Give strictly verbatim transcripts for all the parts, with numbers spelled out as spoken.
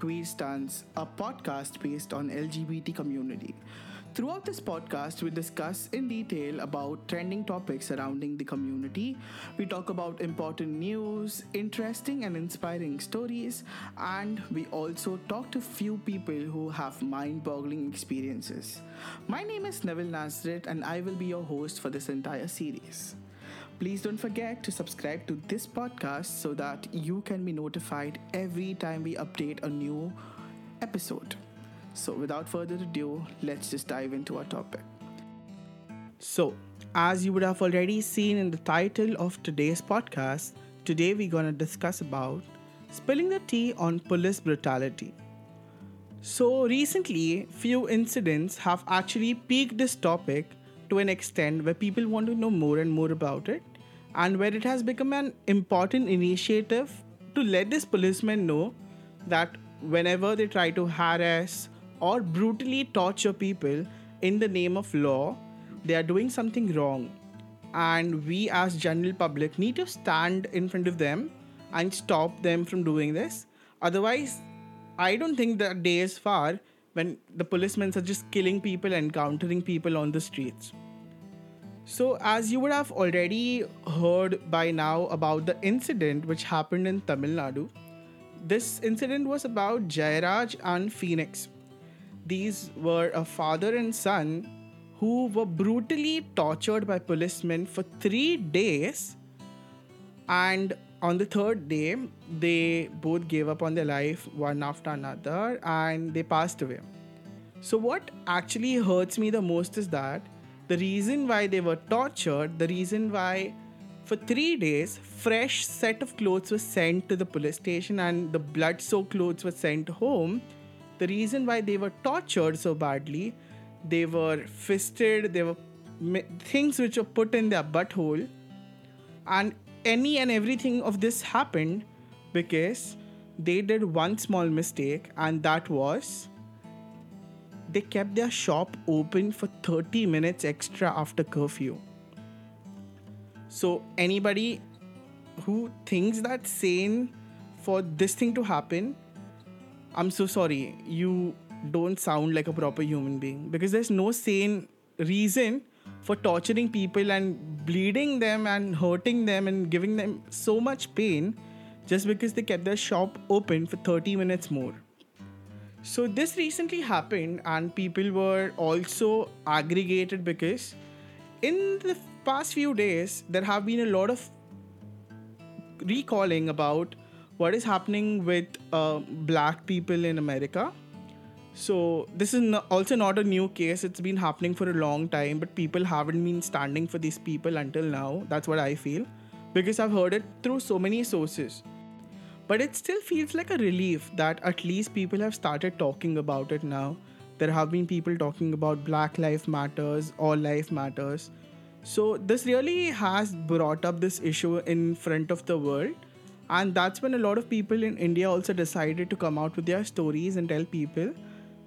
Queer Stance, a podcast based on L G B T community. Throughout this podcast, we discuss in detail about trending topics surrounding the community. We talk about important news, interesting and inspiring stories, and we also talk to few people who have mind-boggling experiences. My name is Neville Nazrit, and I will be your host for this entire series. Please don't forget to subscribe to this podcast so that you can be notified every time we update a new episode. So without further ado, let's just dive into our topic. So, as you would have already seen in the title of today's podcast, today we're going to discuss about spilling the tea on police brutality. So recently, few incidents have actually piqued this topic to an extent where people want to know more and more about it, and where it has become an important initiative to let this policeman know that whenever they try to harass or brutally torture people in the name of law, they are doing something wrong, and we as general public need to stand in front of them and stop them from doing this. Otherwise, I don't think the day is far when the policemen are just killing people and countering people on the streets. So as you would have already heard by now about the incident which happened in Tamil Nadu, this incident was about Jairaj and Phoenix. These were a father and son who were brutally tortured by policemen for three days. And on the third day, they both gave up on their life one after another, and they passed away. So what actually hurts me the most is that the reason why they were tortured, the reason why for three days, fresh set of clothes were sent to the police station and the blood-soaked clothes were sent home. The reason why they were tortured so badly, they were fisted, there were things which were put in their butthole, and any and everything of this happened because they did one small mistake, and that was they kept their shop open for thirty minutes extra after curfew. So anybody who thinks that's sane for this thing to happen, I'm so sorry, you don't sound like a proper human being, because there's no sane reason for torturing people and bleeding them and hurting them and giving them so much pain just because they kept their shop open for thirty minutes more. So this recently happened, and people were also aggregated because in the past few days there have been a lot of recalling about what is happening with uh, black people in America. So this is also not a new case. It's been happening for a long time, but people haven't been standing for these people until now. That's what I feel, because I've heard it through so many sources. But it still feels like a relief that at least people have started talking about it now. There have been people talking about Black Lives Matters, All Life Matters. So this really has brought up this issue in front of the world. And that's when a lot of people in India also decided to come out with their stories and tell people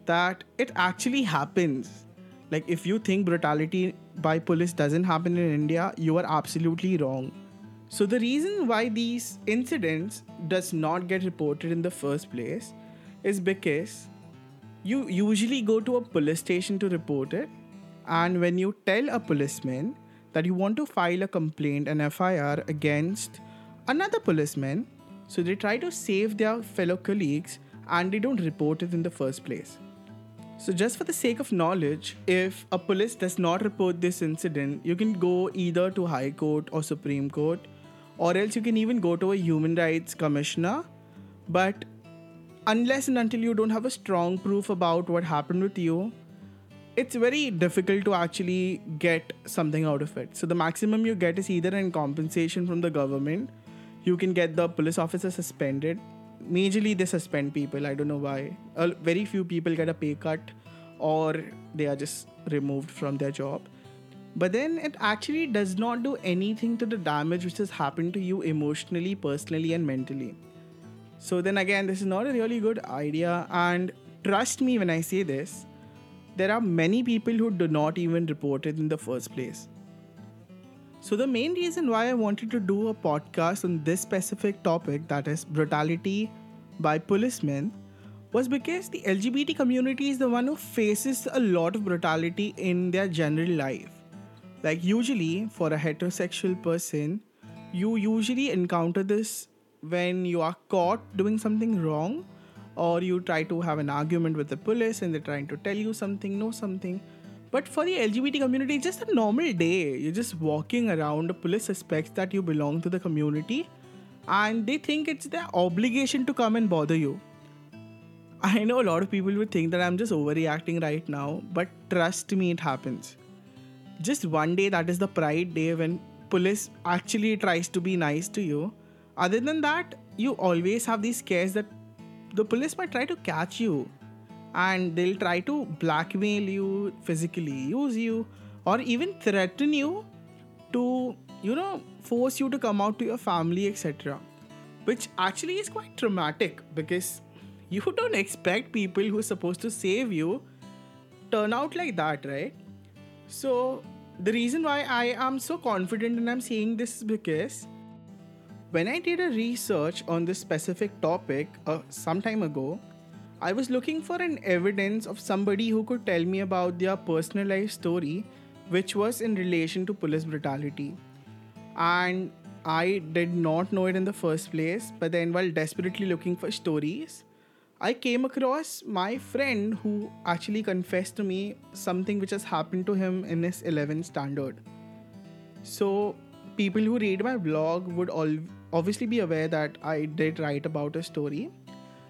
that it actually happens. Like, if you think brutality by police doesn't happen in India, you are absolutely wrong. So the reason why these incidents does not get reported in the first place is because you usually go to a police station to report it, and when you tell a policeman that you want to file a complaint, an F I R, against another policeman, so they try to save their fellow colleagues and they don't report it in the first place. So just for the sake of knowledge, if a police does not report this incident, you can go either to High Court or Supreme Court, or else you can even go to a Human Rights Commissioner. But unless and until you don't have a strong proof about what happened with you, it's very difficult to actually get something out of it. So the maximum you get is either in compensation from the government, you can get the police officer suspended. Majorly they suspend people, I don't know why. Uh, very few people get a pay cut, or they are just removed from their job. But then it actually does not do anything to the damage which has happened to you emotionally, personally and mentally. So then again, this is not a really good idea, and trust me when I say this, there are many people who do not even report it in the first place. So the main reason why I wanted to do a podcast on this specific topic, that is brutality by policemen, was because the L G B T community is the one who faces a lot of brutality in their general life. Like usually for a heterosexual person, you usually encounter this when you are caught doing something wrong, or you try to have an argument with the police and they're trying to tell you something, know something. But for the L G B T community, it's just a normal day. You're just walking around, the police suspects that you belong to the community and they think it's their obligation to come and bother you. I know a lot of people would think that I'm just overreacting right now, but trust me, it happens. Just one day, that is the Pride Day, when police actually tries to be nice to you. Other than that, you always have these scares that the police might try to catch you and they'll try to blackmail you, physically use you, or even threaten you to, you know, force you to come out to your family, et cetera. Which actually is quite traumatic, because you don't expect people who are supposed to save you turn out like that, right? So the reason why I am so confident and I'm saying this is because when I did a research on this specific topic uh, some time ago, I was looking for an evidence of somebody who could tell me about their personal life story, which was in relation to police brutality. And I did not know it in the first place, but then while desperately looking for stories, I came across my friend who actually confessed to me something which has happened to him in his eleventh standard. So people who read my blog would all obviously be aware that I did write about a story.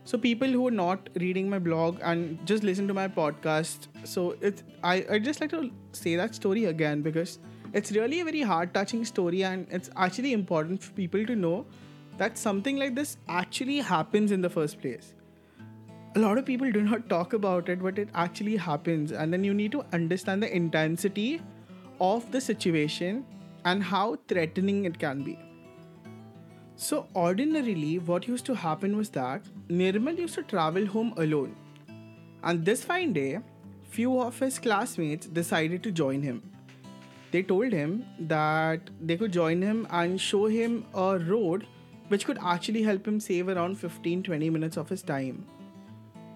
So people who are not reading my blog and just listen to my podcast, so it's, I, I just like to say that story again because it's really a very heart-touching story, and it's actually important for people to know that something like this actually happens in the first place. A lot of people do not talk about it, but it actually happens, and then you need to understand the intensity of the situation and how threatening it can be. So ordinarily, what used to happen was that Nirmal used to travel home alone. And this fine day, few of his classmates decided to join him. They told him that they could join him and show him a road which could actually help him save around fifteen to twenty minutes of his time.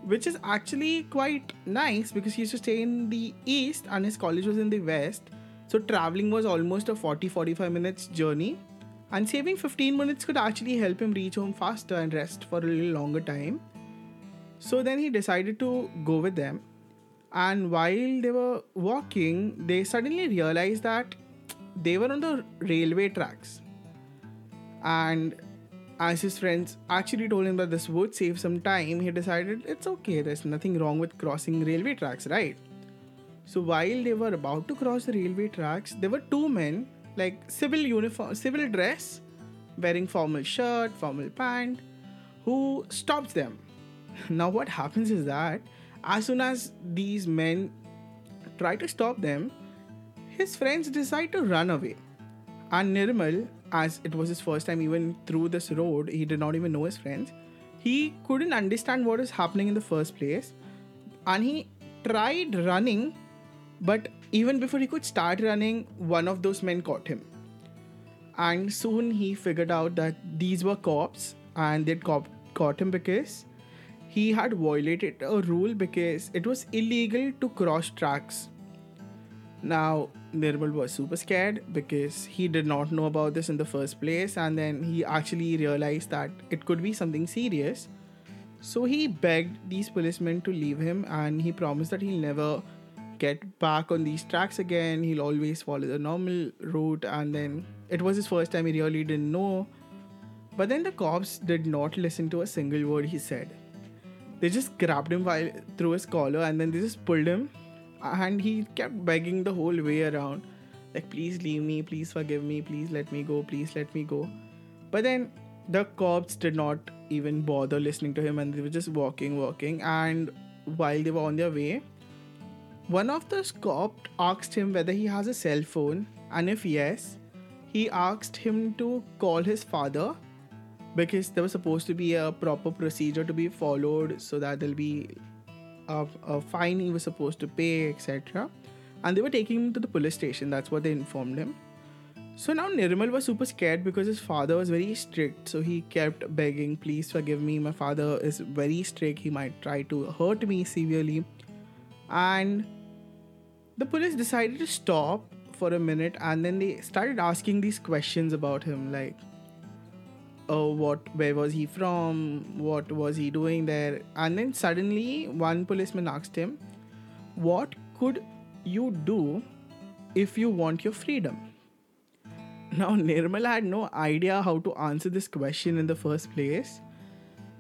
Which is actually quite nice because he used to stay in the east and his college was in the west. So traveling was almost a forty to forty-five minutes journey. And saving fifteen minutes could actually help him reach home faster and rest for a little longer time. So then he decided to go with them. And while they were walking, they suddenly realized that they were on the railway tracks. And as his friends actually told him that this would save some time, he decided it's okay, there's nothing wrong with crossing railway tracks, right? So while they were about to cross the railway tracks, there were two men, like civil uniform, civil dress, wearing formal shirt, formal pant, who stops them. Now what happens is that as soon as these men try to stop them, his friends decide to run away. And Nirmal, as it was his first time even through this road, he did not even know his friends. He couldn't understand what is happening in the first place. And he tried running, but even before he could start running, one of those men caught him. And soon he figured out that these were cops and they'd cop- caught him because he had violated a rule, because it was illegal to cross tracks. Now, Nirmal was super scared because he did not know about this in the first place, and then he actually realized that it could be something serious. So he begged these policemen to leave him and he promised that he'll never get back on these tracks again, he'll always follow the normal route. And then it was his first time, he really didn't know. But then the cops did not listen to a single word he said. They just grabbed him while through his collar and then they just pulled him, and he kept begging the whole way around, like, please leave me, please forgive me, please let me go, please let me go. But then the cops did not even bother listening to him and they were just walking, walking. And while they were on their way, one of the cops asked him whether he has a cell phone, and if yes, he asked him to call his father because there was supposed to be a proper procedure to be followed so that there'll be a, a fine he was supposed to pay, et cetera. And they were taking him to the police station, that's what they informed him. So now Nirmal was super scared because his father was very strict. So he kept begging, please forgive me. My father is very strict. He might try to hurt me severely. And the police decided to stop for a minute, and then they started asking these questions about him, like, oh, what, where was he from? What was he doing there? And then suddenly one policeman asked him, what could you do if you want your freedom? Now, Nirmal had no idea how to answer this question in the first place.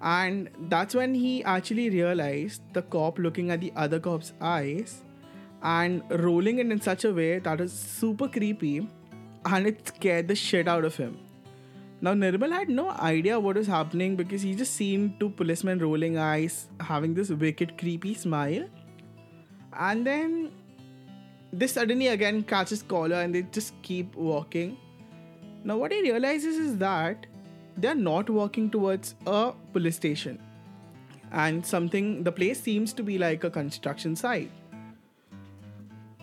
And that's when he actually realized the cop looking at the other cop's eyes and rolling it in such a way that was super creepy, and it scared the shit out of him. Now, Nirmal had no idea what was happening because he just seen two policemen rolling eyes, having this wicked, creepy smile. And then this suddenly again catches collar and they just keep walking. Now, what he realizes is that they're not walking towards a police station. And something, the place seems to be like a construction site.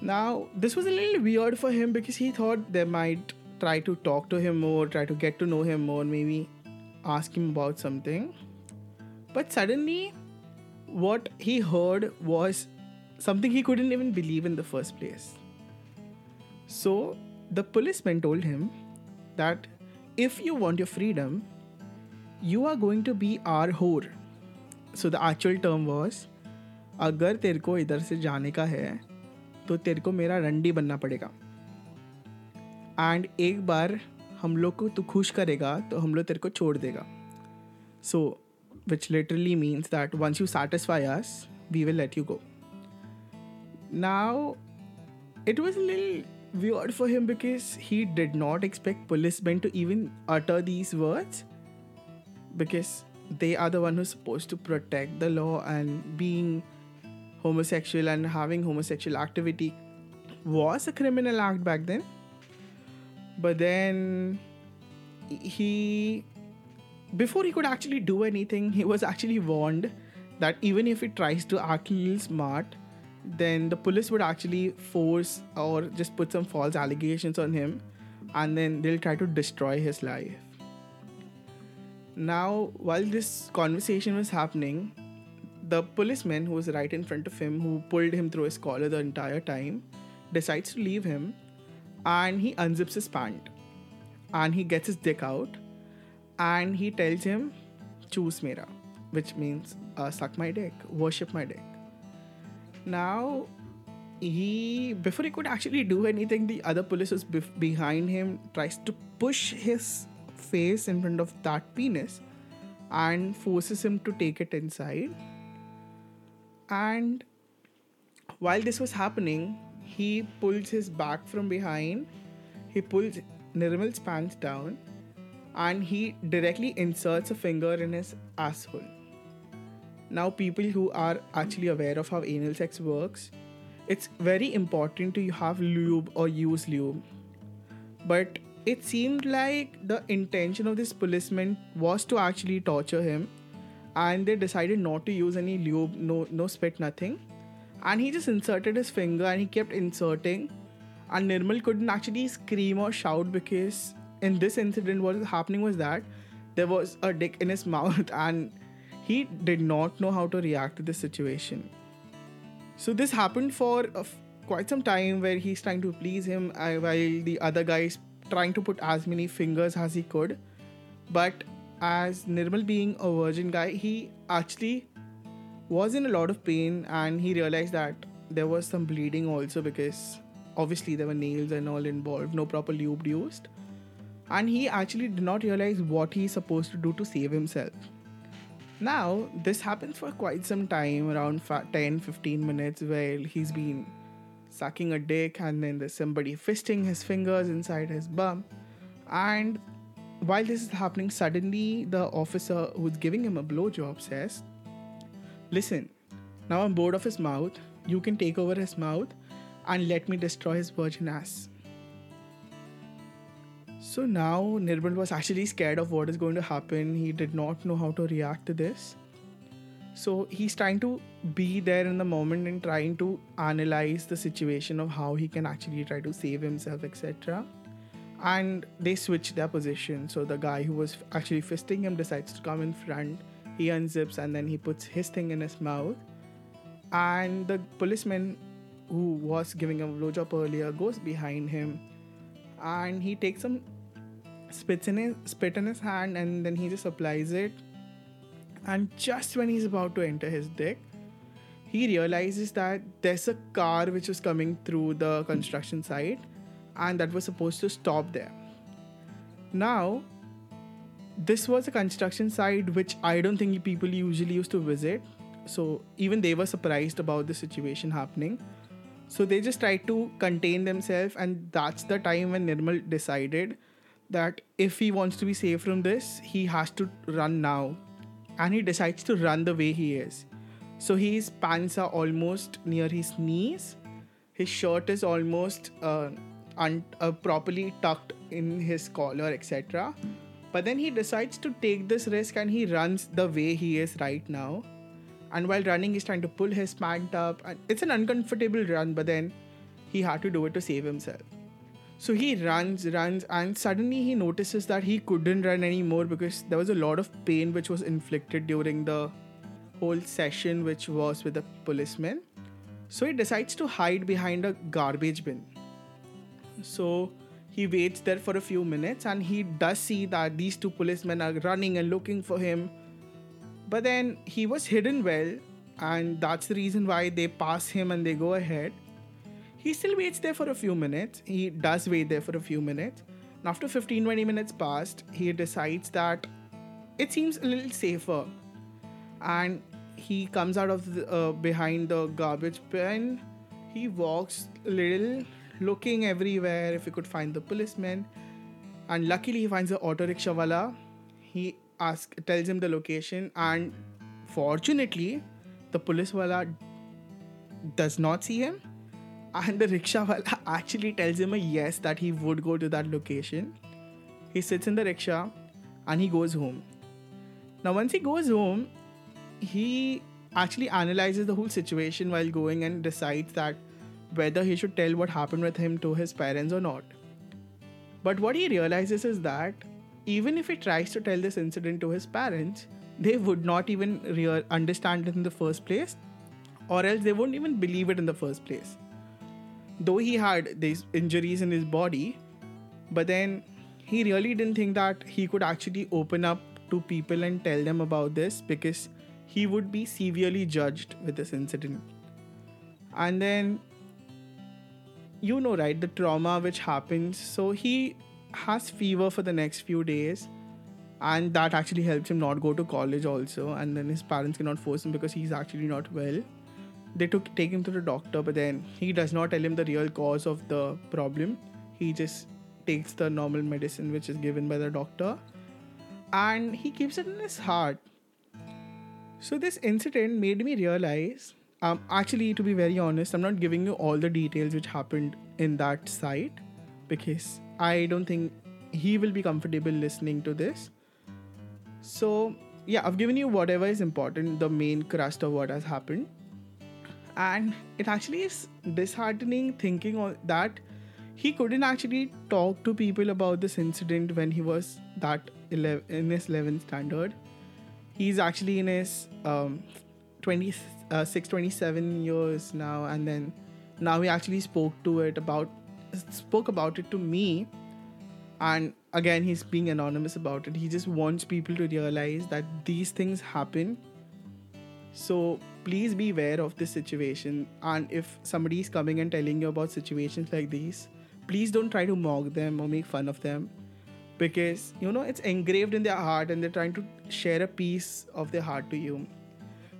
Now, this was a little weird for him because he thought they might try to talk to him more, try to get to know him more, maybe ask him about something. But suddenly, what he heard was something he couldn't even believe in the first place. So, the policeman told him that if you want your freedom, you are going to be our whore. So, the actual term was, agar terko idhar se jaane ka hai, तो तेरे को मेरा रंडी बनना पड़ेगा and एक बार हम लोग को तू खुश करेगा तो हम लोग तेरे को छोड़ देगा so which literally means that once you satisfy us we will let you go now it was a little weird for him because he did not expect policeman to even utter these words because they are the one who supposed to protect the law and being homosexual and having homosexual activity was a criminal act back then. But then he, before he could actually do anything, he was actually warned that even if he tries to act a little smart, then the police would actually force or just put some false allegations on him, and then they'll try to destroy his life. Now, while this conversation was happening, the policeman who was right in front of him, who pulled him through his collar the entire time, decides to leave him, and he unzips his pant and he gets his dick out and he tells him, choose mera, which means uh, suck my dick, worship my dick. Now, he, before he could actually do anything, the other police was bef- behind him, tries to push his face in front of that penis and forces him to take it inside. And while this was happening, he pulls his back from behind, he pulls Nirmal's pants down, and he directly inserts a finger in his asshole. Now, people who are actually aware of how anal sex works, it's very important to have lube or use lube. But it seemed like the intention of this policeman was to actually torture him. And they decided not to use any lube, no no spit, nothing. And he just inserted his finger and he kept inserting. And Nirmal couldn't actually scream or shout because in this incident what was happening was that there was a dick in his mouth and he did not know how to react to this situation. So this happened for uh, quite some time where he's trying to please him uh, while the other guy is trying to put as many fingers as he could. But as Nirmal being a virgin guy, he actually was in a lot of pain, and he realized that there was some bleeding also because obviously there were nails and all involved, no proper lube used. And he actually did not realize what he's supposed to do to save himself. Now, this happens for quite some time, around ten to fifteen minutes, where he's been sucking a dick and then there's somebody fisting his fingers inside his bum. And while this is happening, suddenly the officer who's giving him a blowjob says, listen, now I'm bored of his mouth. You can take over his mouth and let me destroy his virgin ass. So now Nirmal was actually scared of what is going to happen. He did not know how to react to this. So he's trying to be there in the moment and trying to analyze the situation of how he can actually try to save himself, et cetera. and they switch their position. So the guy who was actually fisting him decides to come in front. He unzips and then he puts his thing in his mouth. And the policeman who was giving him a blowjob earlier goes behind him. And he takes some spits in his, spit in his hand, and then he just applies it. And just when he's about to enter his dick, he realizes that there's a car which was coming through the construction site and that was supposed to stop there. Now, this was a construction site which I don't think people usually used to visit. So even they were surprised about the situation happening. So they just tried to contain themselves, and that's the time when Nirmal decided that if he wants to be safe from this, he has to run now. And he decides to run the way he is. So his pants are almost near his knees. His shirt is almost uh, un- uh, properly tucked in his collar, et cetera. But then he decides to take this risk and he runs the way he is right now. And while running, he's trying to pull his pant up. And it's an uncomfortable run, but then he had to do it to save himself. So he runs, runs, and suddenly he notices that he couldn't run anymore because there was a lot of pain which was inflicted during the whole session which was with the policeman. So he decides to hide behind a garbage bin. So he waits there for a few minutes and he does see that these two policemen are running and looking for him. But then he was hidden well, and that's the reason why they pass him and they go ahead. He still waits there for a few minutes. He does wait there for a few minutes. And after fifteen to twenty minutes passed, he decides that it seems a little safer. And he comes out of the, uh, behind the garbage bin. He walks a little, looking everywhere if he could find the policeman. And luckily he finds the auto rickshaw wala. He asks, tells him the location. And fortunately, the police wala does not see him. And the rickshawala actually tells him a yes that he would go to that location. He sits in the rickshaw and he goes home. Now once he goes home, he actually analyzes the whole situation while going and decides that whether he should tell what happened with him to his parents or not. But what he realizes is that even if he tries to tell this incident to his parents, they would not even re- understand it in the first place, or else they wouldn't even believe it in the first place. Though he had these injuries in his body, but then he really didn't think that he could actually open up to people and tell them about this because he would be severely judged with this incident. And then, you know, right, the trauma which happens. So he has fever for the next few days, and that actually helps him not go to college also. And then his parents cannot force him because he's actually not well. They took take him to the doctor, but then he does not tell him the real cause of the problem. He just takes the normal medicine which is given by the doctor, and he keeps it in his heart. So this incident made me realize, um, actually to be very honest, I'm not giving you all the details which happened in that site because I don't think he will be comfortable listening to this. So yeah, I've given you whatever is important, the main crust of what has happened. And it actually is disheartening thinking that he couldn't actually talk to people about this incident when he was that eleven, in his eleventh standard. He's actually in his um, twenty-six, twenty-seven years now. And then now he actually spoke to it about, spoke about it to me. And again, he's being anonymous about it. He just wants people to realize that these things happen. So please be aware of this situation, and if somebody is coming and telling you about situations like these, please don't try to mock them or make fun of them, because you know it's engraved in their heart and they're trying to share a piece of their heart to you.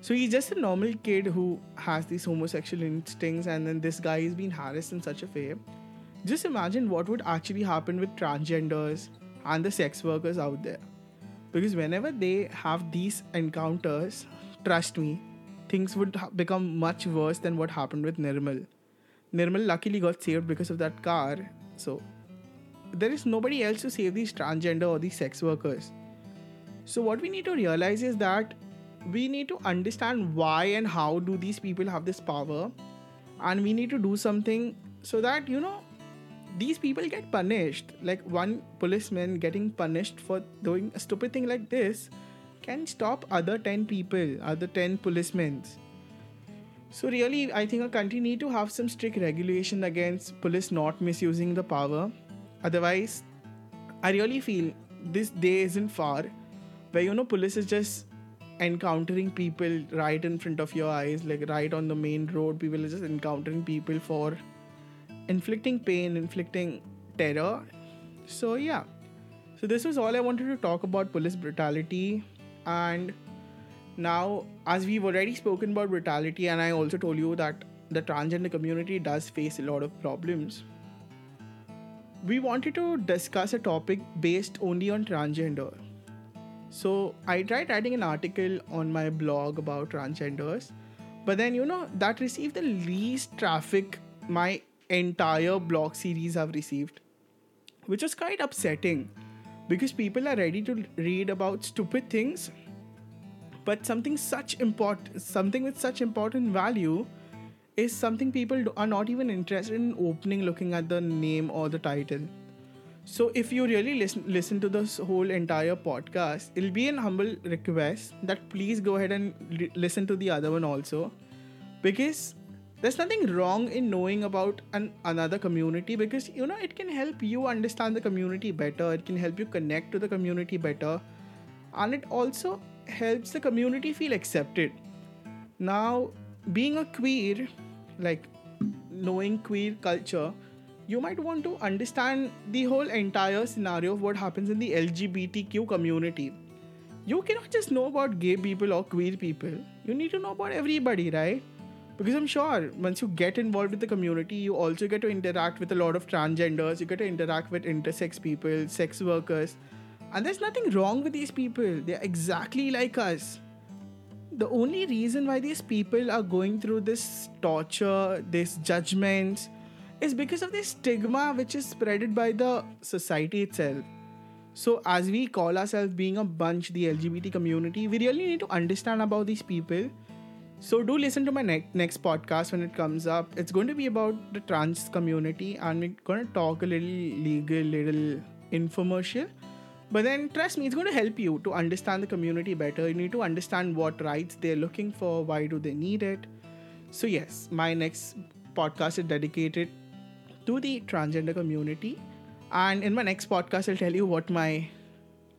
So he's just a normal kid who has these homosexual instincts, and then this guy is being harassed in such a way. Just imagine what would actually happen with transgenders and the sex workers out there, because whenever they have these encounters, trust me, things would ha- become much worse than what happened with Nirmal. Nirmal luckily got saved because of that car. So there is nobody else to save these transgender or these sex workers. So what we need to realize is that we need to understand why and how do these people have this power, and we need to do something so that, you know, these people get punished. Like one policeman getting punished for doing a stupid thing like this can stop other ten people, other ten policemen. So really, I think a country need to have some strict regulation against police not misusing the power. Otherwise, I really feel this day isn't far where, you know, police is just encountering people right in front of your eyes, like right on the main road. People are just encountering people for inflicting pain, inflicting terror. So yeah, so this was all I wanted to talk about police brutality. And now, as we've already spoken about brutality, and I also told you that the transgender community does face a lot of problems, we wanted to discuss a topic based only on transgender. So I tried writing an article on my blog about transgenders, but then, you know, that received the least traffic my entire blog series have received, which was quite upsetting because people are ready to read about stupid things, but something such important, something with such important value is something people are not even interested in opening, looking at the name or the title. So if you really listen listen to this whole entire podcast, it'll be an humble request that please go ahead and re- listen to the other one also, because there's nothing wrong in knowing about an another community, because, you know, it can help you understand the community better, it can help you connect to the community better, and it also helps the community feel accepted. Now, being a queer, like knowing queer culture, you might want to understand the whole entire scenario of what happens in the L G B T Q community. You cannot just know about gay people or queer people. You need to know about everybody, right? Because I'm sure once you get involved with the community, you also get to interact with a lot of transgenders, you get to interact with intersex people, sex workers, and there's nothing wrong with these people. They're exactly like us. The only reason why these people are going through this torture, this judgments, is because of this stigma which is spreaded by the society itself. So as we call ourselves being a bunch, the L G B T community, we really need to understand about these people. So do listen to my ne- next podcast when it comes up. It's going to be about the trans community, and we're going to talk a little legal, little infomercial. But then trust me, it's going to help you to understand the community better. You need to understand what rights they're looking for, why do they need it. So yes, my next podcast is dedicated to the transgender community. And in my next podcast, I'll tell you what my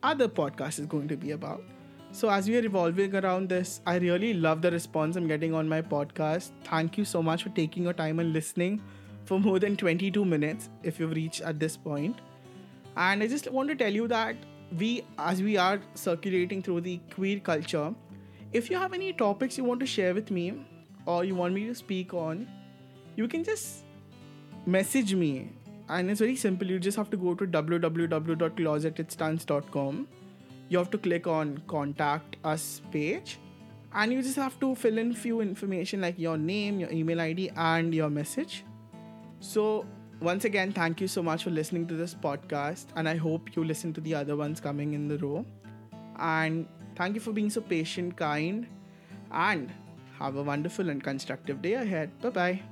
other podcast is going to be about. So as we are revolving around this, I really love the response I'm getting on my podcast. Thank you so much for taking your time and listening for more than twenty-two minutes if you've reached at this point. And I just want to tell you that we, as we are circulating through the queer culture, if you have any topics you want to share with me or you want me to speak on, you can just message me. And it's very simple. You just have to go to w w w dot closeted stance dot com. You have to click on contact us page, and you just have to fill in few information like your name, your email I D, and your message. So once again, thank you so much for listening to this podcast, and I hope you listen to the other ones coming in the row. And thank you for being so patient, kind, and have a wonderful and constructive day ahead. Bye bye.